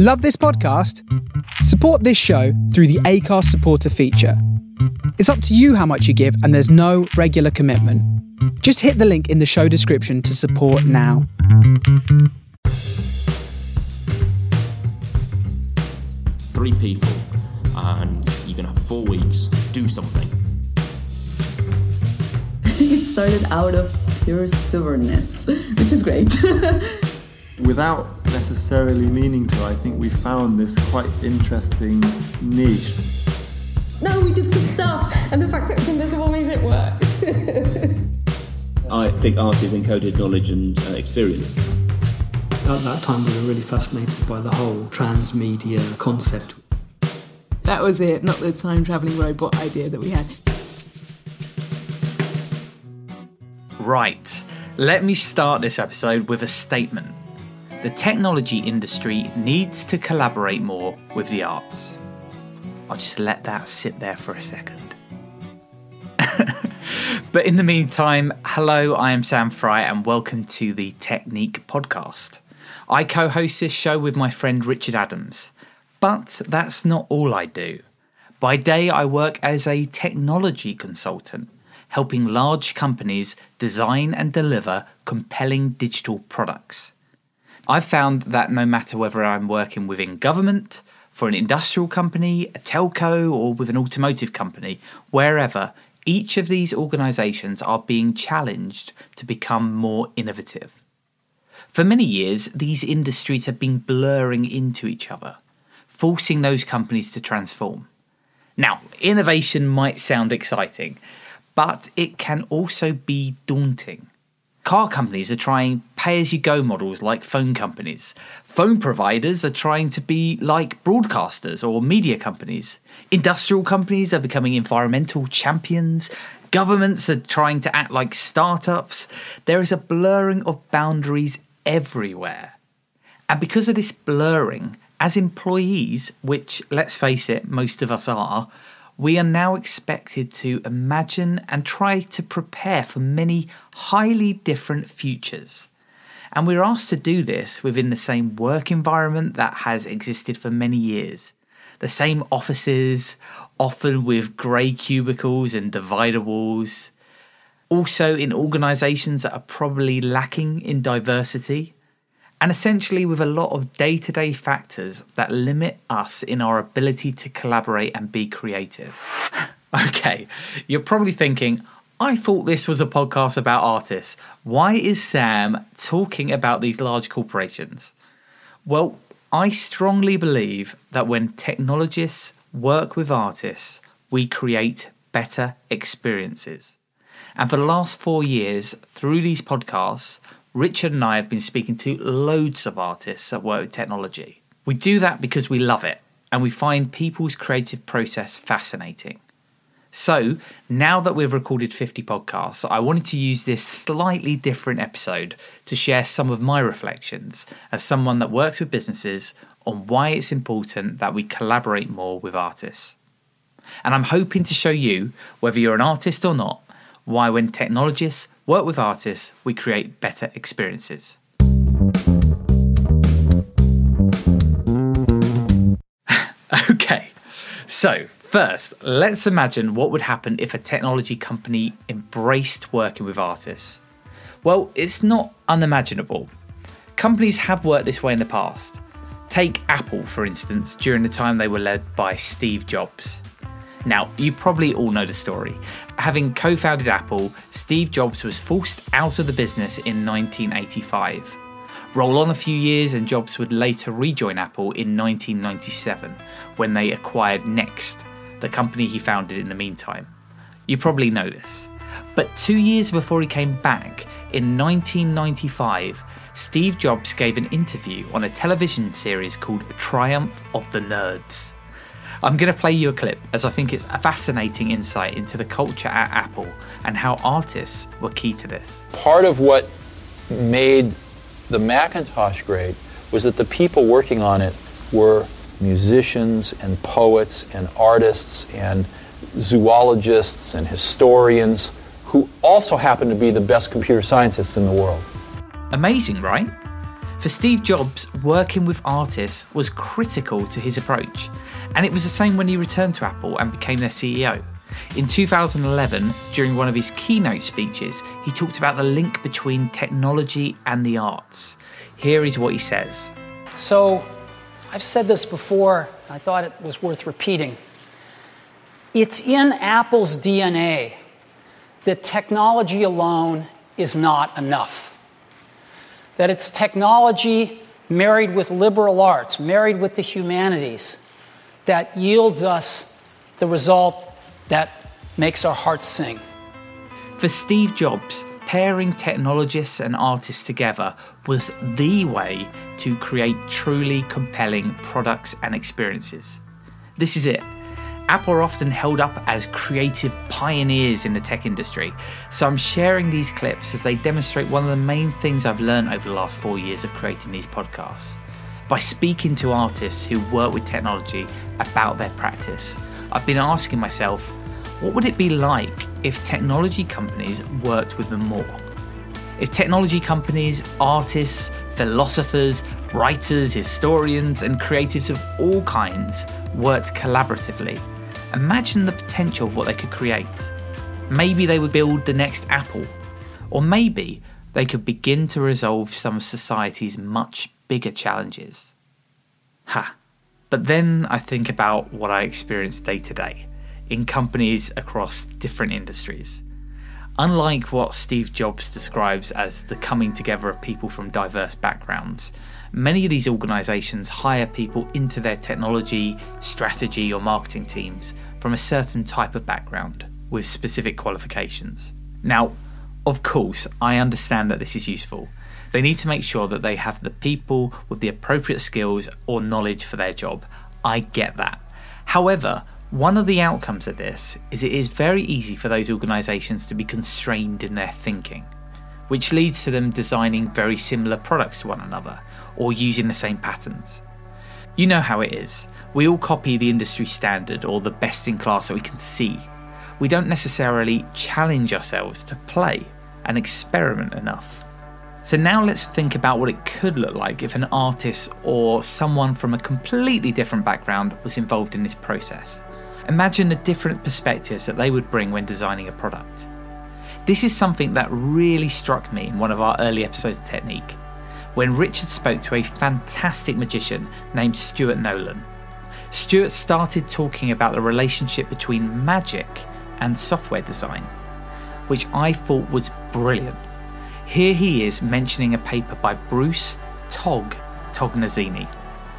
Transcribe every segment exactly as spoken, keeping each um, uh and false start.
Love this podcast? Support this show through the Acast supporter feature. It's up to you how much you give, and there's no regular commitment. Just hit the link in the show description to support now. Three people, and you're going to have four weeks. Do something. It started out of pure stubbornness, which is great. Without necessarily meaning to, I think we found this quite interesting niche. No, we did some stuff, and the fact that it's invisible means it worked. I think art is encoded knowledge and uh, experience. At that time, we were really fascinated by the whole transmedia concept. That was it, not the time-travelling robot idea that we had. Right, let me start this episode with a statement. The technology industry needs to collaborate more with the arts. I'll just let that sit there for a second. But in the meantime, hello, I am Sam Fry and welcome to the Technique podcast. I co-host this show with my friend Richard Adams. But that's not all I do. By day, I work as a technology consultant, helping large companies design and deliver compelling digital products. I've found that no matter whether I'm working within government, for an industrial company, a telco, or with an automotive company, wherever, each of these organisations are being challenged to become more innovative. For many years, these industries have been blurring into each other, forcing those companies to transform. Now, innovation might sound exciting, but it can also be daunting. Car companies are trying pay-as-you-go models like phone companies. Phone providers are trying to be like broadcasters or media companies. Industrial companies are becoming environmental champions. Governments are trying to act like startups. There is a blurring of boundaries everywhere. And because of this blurring, as employees, which, let's face it, most of us are, we are now expected to imagine and try to prepare for many highly different futures. And we're asked to do this within the same work environment that has existed for many years. The same offices, often with grey cubicles and divider walls. Also in organisations that are probably lacking in diversity. And essentially with a lot of day-to-day factors that limit us in our ability to collaborate and be creative. Okay, you're probably thinking, I thought this was a podcast about artists. Why is Sam talking about these large corporations? Well, I strongly believe that when technologists work with artists, we create better experiences. And for the last four years, through these podcasts, Richard and I have been speaking to loads of artists that work with technology. We do that because we love it and we find people's creative process fascinating. So now that we've recorded fifty podcasts, I wanted to use this slightly different episode to share some of my reflections as someone that works with businesses on why it's important that we collaborate more with artists. And I'm hoping to show you, whether you're an artist or not, why when technologists work with artists, we create better experiences. Okay, so first, let's imagine what would happen if a technology company embraced working with artists. Well, it's not unimaginable. Companies have worked this way in the past. Take Apple, for instance, during the time they were led by Steve Jobs. Now, you probably all know the story. Having co-founded Apple, Steve Jobs was forced out of the business in nineteen eighty-five. Roll on a few years and Jobs would later rejoin Apple in nineteen ninety-seven when they acquired NeXT, the company he founded in the meantime. You probably know this. But two years before he came back, in nineteen ninety-five, Steve Jobs gave an interview on a television series called Triumph of the Nerds. I'm going to play you a clip as I think it's a fascinating insight into the culture at Apple and how artists were key to this. Part of what made the Macintosh great was that the people working on it were musicians and poets and artists and zoologists and historians who also happened to be the best computer scientists in the world. Amazing, right? For Steve Jobs, working with artists was critical to his approach, and it was the same when he returned to Apple and became their C E O. In two thousand eleven, during one of his keynote speeches, he talked about the link between technology and the arts. Here is what he says. So, I've said this before, and I thought it was worth repeating. It's in Apple's D N A that technology alone is not enough. That it's technology married with liberal arts, married with the humanities, that yields us the result that makes our hearts sing. For Steve Jobs, pairing technologists and artists together was the way to create truly compelling products and experiences. This is it. Apple are often held up as creative pioneers in the tech industry, so I'm sharing these clips as they demonstrate one of the main things I've learned over the last four years of creating these podcasts. By speaking to artists who work with technology about their practice, I've been asking myself, what would it be like if technology companies worked with them more? If technology companies, artists, philosophers, writers, historians, and creatives of all kinds worked collaboratively, imagine the potential of what they could create. Maybe they would build the next Apple, or maybe they could begin to resolve some of society's much bigger challenges. Ha! But then I think about what I experience day to day in companies across different industries. Unlike what Steve Jobs describes as the coming together of people from diverse backgrounds, many of these organisations hire people into their technology, strategy or marketing teams from a certain type of background with specific qualifications. Now, of course, I understand that this is useful. They need to make sure that they have the people with the appropriate skills or knowledge for their job. I get that. However, one of the outcomes of this is it is very easy for those organisations to be constrained in their thinking, which leads to them designing very similar products to one another or using the same patterns. You know how it is. We all copy the industry standard or the best in class that we can see. We don't necessarily challenge ourselves to play and experiment enough. So now let's think about what it could look like if an artist or someone from a completely different background was involved in this process. Imagine the different perspectives that they would bring when designing a product. This is something that really struck me in one of our early episodes of Technique, when Richard spoke to a fantastic magician named Stuart Nolan. Stuart started talking about the relationship between magic and software design, which I thought was brilliant. Here he is mentioning a paper by Bruce Tog Tognazzini.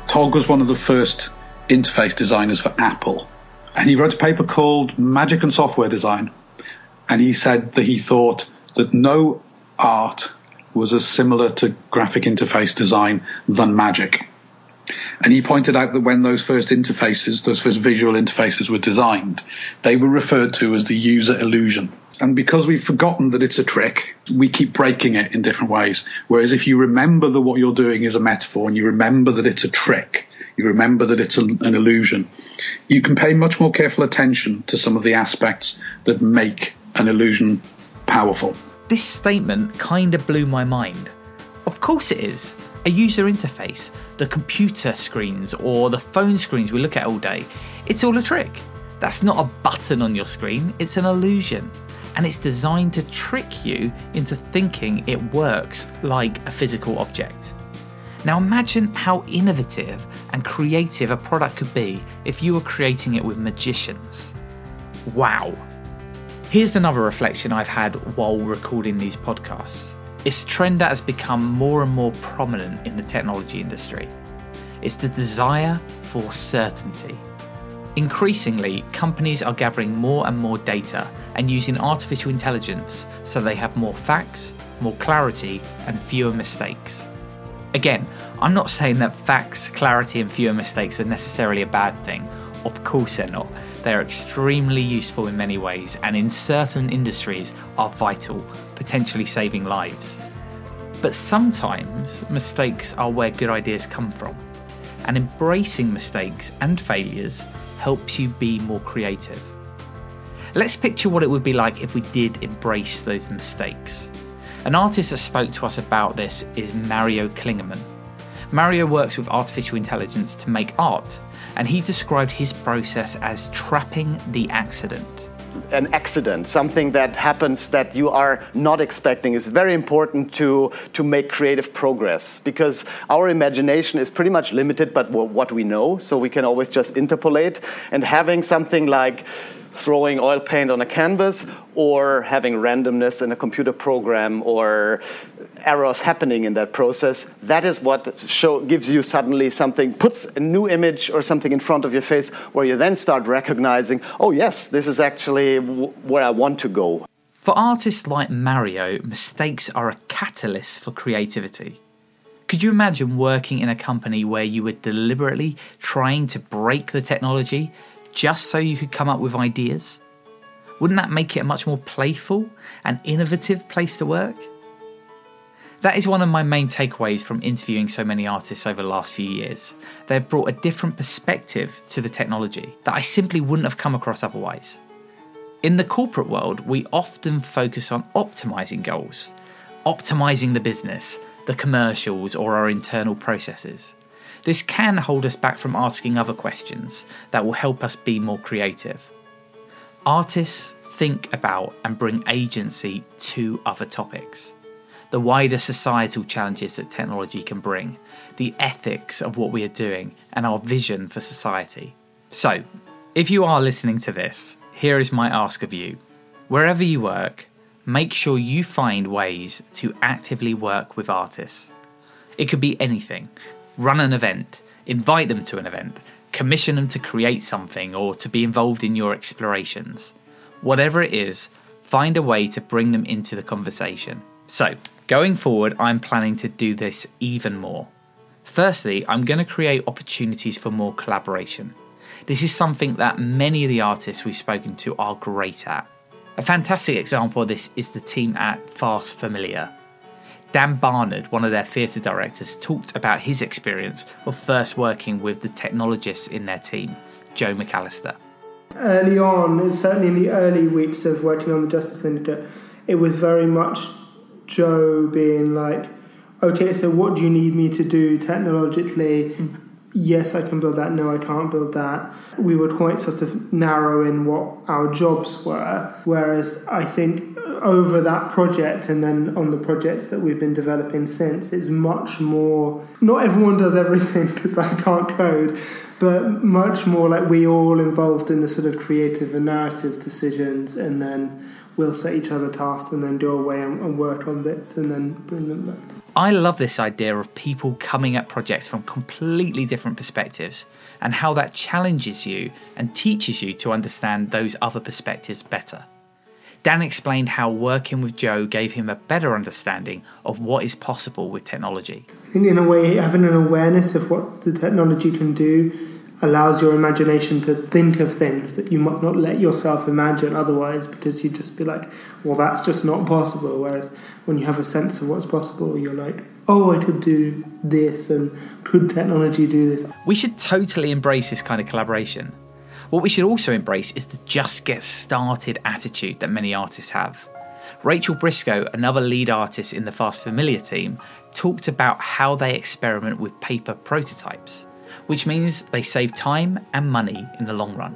Tog was one of the first interface designers for Apple. And he wrote a paper called Magic and Software Design. And he said that he thought that no art was as similar to graphic interface design than magic. And he pointed out that when those first interfaces, those first visual interfaces were designed, they were referred to as the user illusion. And because we've forgotten that it's a trick, we keep breaking it in different ways. Whereas if you remember that what you're doing is a metaphor and you remember that it's a trick, you remember that it's an, an illusion, you can pay much more careful attention to some of the aspects that make an illusion powerful. This statement kind of blew my mind. Of course it is. A user interface, the computer screens or the phone screens we look at all day, it's all a trick. That's not a button on your screen, it's an illusion. And it's designed to trick you into thinking it works like a physical object. Now imagine how innovative and creative a product could be if you were creating it with magicians. Wow. Here's another reflection I've had while recording these podcasts. It's a trend that has become more and more prominent in the technology industry. It's the desire for certainty. Increasingly, companies are gathering more and more data and using artificial intelligence so they have more facts, more clarity, and fewer mistakes. Again, I'm not saying that facts, clarity, and fewer mistakes are necessarily a bad thing. Of course they're not. They're extremely useful in many ways and in certain industries are vital, potentially saving lives. But sometimes mistakes are where good ideas come from, and embracing mistakes and failures helps you be more creative. Let's picture what it would be like if we did embrace those mistakes. An artist that spoke to us about this is Mario Klingemann. Mario works with artificial intelligence to make art, and he described his process as trapping the accident. An accident, something that happens that you are not expecting, is very important to, to make creative progress, because our imagination is pretty much limited by what we know, so we can always just interpolate. And having something like throwing oil paint on a canvas, or having randomness in a computer program, or errors happening in that process, that is what show, gives you suddenly something, puts a new image or something in front of your face, where you then start recognizing, oh yes, this is actually w- where I want to go. For artists like Mario, mistakes are a catalyst for creativity. Could you imagine working in a company where you were deliberately trying to break the technology just so you could come up with ideas? Wouldn't that make it a much more playful and innovative place to work? That is one of my main takeaways from interviewing so many artists over the last few years. They've brought a different perspective to the technology that I simply wouldn't have come across otherwise. In the corporate world, we often focus on optimizing goals, optimizing the business, the commercials, or our internal processes. This can hold us back from asking other questions that will help us be more creative. Artists think about and bring agency to other topics. The wider societal challenges that technology can bring, the ethics of what we are doing, and our vision for society. So, if you are listening to this, here is my ask of you. Wherever you work, make sure you find ways to actively work with artists. It could be anything. Run an event, invite them to an event, commission them to create something or to be involved in your explorations. Whatever it is, find a way to bring them into the conversation. So, going forward, I'm planning to do this even more. Firstly, I'm going to create opportunities for more collaboration. This is something that many of the artists we've spoken to are great at. A fantastic example of this is the team at Fast Familiar. Dan Barnard, one of their theatre directors, talked about his experience of first working with the technologists in their team, Joe McAllister. Early on, certainly in the early weeks of working on the Justice Syndicate, it was very much Joe being like, okay, so what do you need me to do technologically? Mm. Yes, I can build that. No, I can't build that. We were quite sort of narrow in what our jobs were, whereas I think over that project and then on the projects that we've been developing since, it's much more, not everyone does everything because I can't code, but much more like we're all involved in the sort of creative and narrative decisions, and then we'll set each other tasks and then do away and, and work on bits and then bring them back. I love this idea of people coming at projects from completely different perspectives and how that challenges you and teaches you to understand those other perspectives better. Dan explained how working with Joe gave him a better understanding of what is possible with technology. I think in a way, having an awareness of what the technology can do allows your imagination to think of things that you might not let yourself imagine otherwise, because you'd just be like, well, that's just not possible. Whereas when you have a sense of what's possible, you're like, oh, I could do this, and could technology do this? We should totally embrace this kind of collaboration. What we should also embrace is the just get started attitude that many artists have. Rachel Briscoe, another lead artist in the Fast Familiar team, talked about how they experiment with paper prototypes, which means they save time and money in the long run.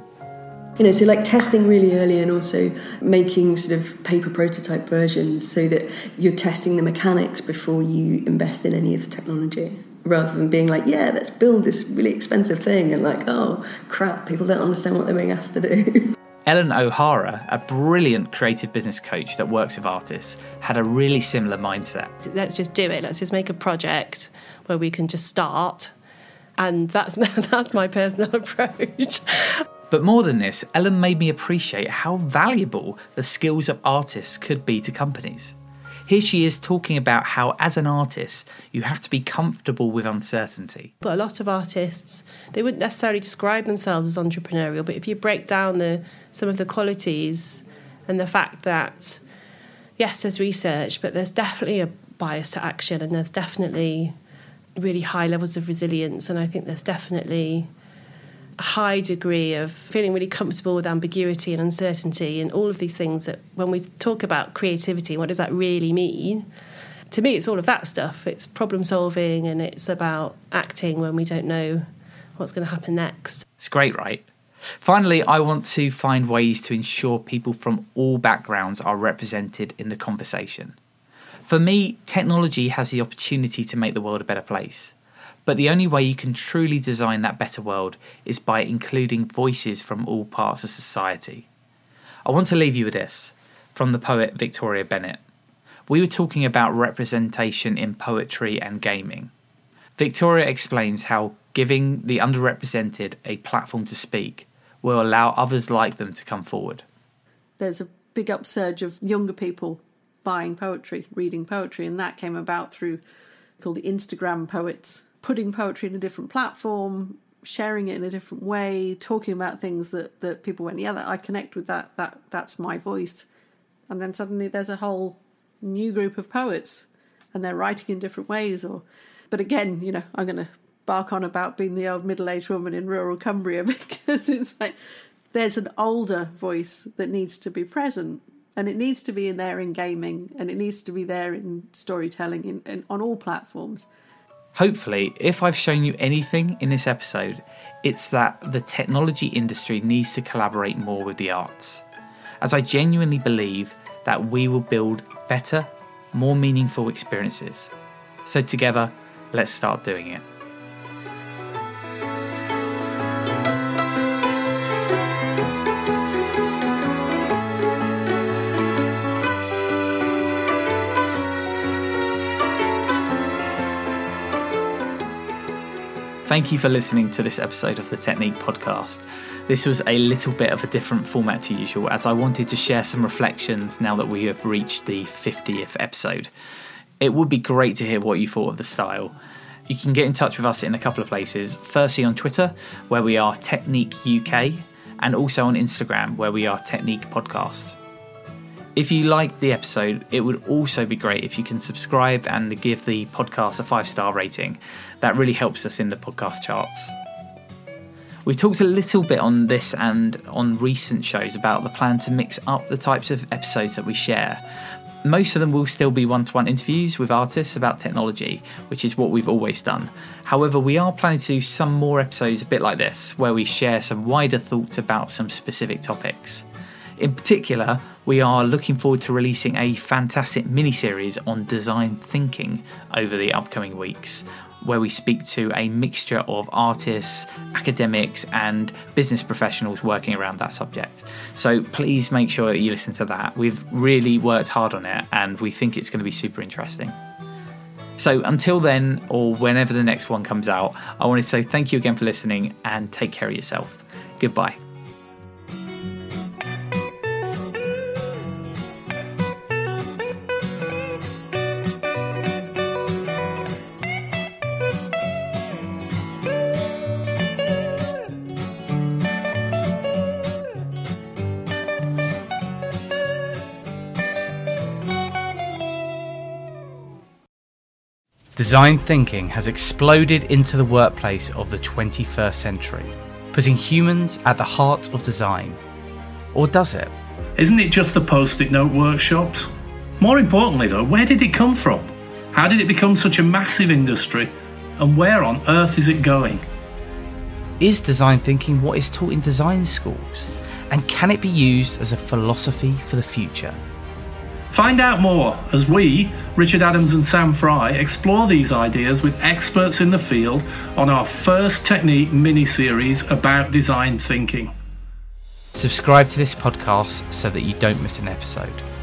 You know, so like testing really early and also making sort of paper prototype versions so that you're testing the mechanics before you invest in any of the technology, rather than being like, yeah, let's build this really expensive thing and like, oh, crap, people don't understand what they're being asked to do. Ellen O'Hara, a brilliant creative business coach that works with artists, had a really similar mindset. Let's just do it. Let's just make a project where we can just start. And that's that's my personal approach. But more than this, Ellen made me appreciate how valuable the skills of artists could be to companies. Here she is talking about how, as an artist, you have to be comfortable with uncertainty. But a lot of artists, they wouldn't necessarily describe themselves as entrepreneurial, but if you break down the some of the qualities and the fact that, yes, there's research, but there's definitely a bias to action, and there's definitely really high levels of resilience, and I think there's definitely high degree of feeling really comfortable with ambiguity and uncertainty and all of these things that when we talk about creativity, what does that really mean? To me, it's all of that stuff. It's problem solving and it's about acting when we don't know what's going to happen next. It's great, right? Finally, I want to find ways to ensure people from all backgrounds are represented in the conversation. For me, technology has the opportunity to make the world a better place. But the only way you can truly design that better world is by including voices from all parts of society. I want to leave you with this, from the poet Victoria Bennett. We were talking about representation in poetry and gaming. Victoria explains how giving the underrepresented a platform to speak will allow others like them to come forward. There's a big upsurge of younger people buying poetry, reading poetry, and that came about through called the Instagram poets, putting poetry in a different platform, sharing it in a different way, talking about things that, that people went, yeah, that, I connect with that, that, that's my voice. And then suddenly there's a whole new group of poets and they're writing in different ways. Or, but again, you know, I'm going to bark on about being the old middle-aged woman in rural Cumbria because it's like there's an older voice that needs to be present and it needs to be in there in gaming and it needs to be there in storytelling in, in, on all platforms. Hopefully, if I've shown you anything in this episode, it's that the technology industry needs to collaborate more with the arts, as I genuinely believe that we will build better, more meaningful experiences. So together, let's start doing it. Thank you for listening to this episode of the Technique podcast. This was a little bit of a different format to usual, as I wanted to share some reflections now that we have reached the fiftieth episode. It would be great to hear what you thought of the style. You can get in touch with us in a couple of places. Firstly on Twitter, where we are Technique U K, and also on Instagram, where we are Technique Podcast. If you liked the episode, it would also be great if you can subscribe and give the podcast a five-star rating. That really helps us in the podcast charts. We've talked a little bit on this and on recent shows about the plan to mix up the types of episodes that we share. Most of them will still be one-to-one interviews with artists about technology, which is what we've always done. However, we are planning to do some more episodes a bit like this, where we share some wider thoughts about some specific topics. In particular, we are looking forward to releasing a fantastic mini-series on design thinking over the upcoming weeks, where we speak to a mixture of artists, academics, and business professionals working around that subject. So please make sure that you listen to that. We've really worked hard on it, and we think it's going to be super interesting. So until then, or whenever the next one comes out, I want to say thank you again for listening, and take care of yourself. Goodbye. Design thinking has exploded into the workplace of the twenty-first century, putting humans at the heart of design. Or does it? Isn't it just the post-it note workshops? More importantly though, where did it come from? How did it become such a massive industry? And where on earth is it going? Is design thinking what is taught in design schools? And can it be used as a philosophy for the future? Find out more as we, Richard Adams and Sam Fry, explore these ideas with experts in the field on our first Technique mini-series about design thinking. Subscribe to this podcast so that you don't miss an episode.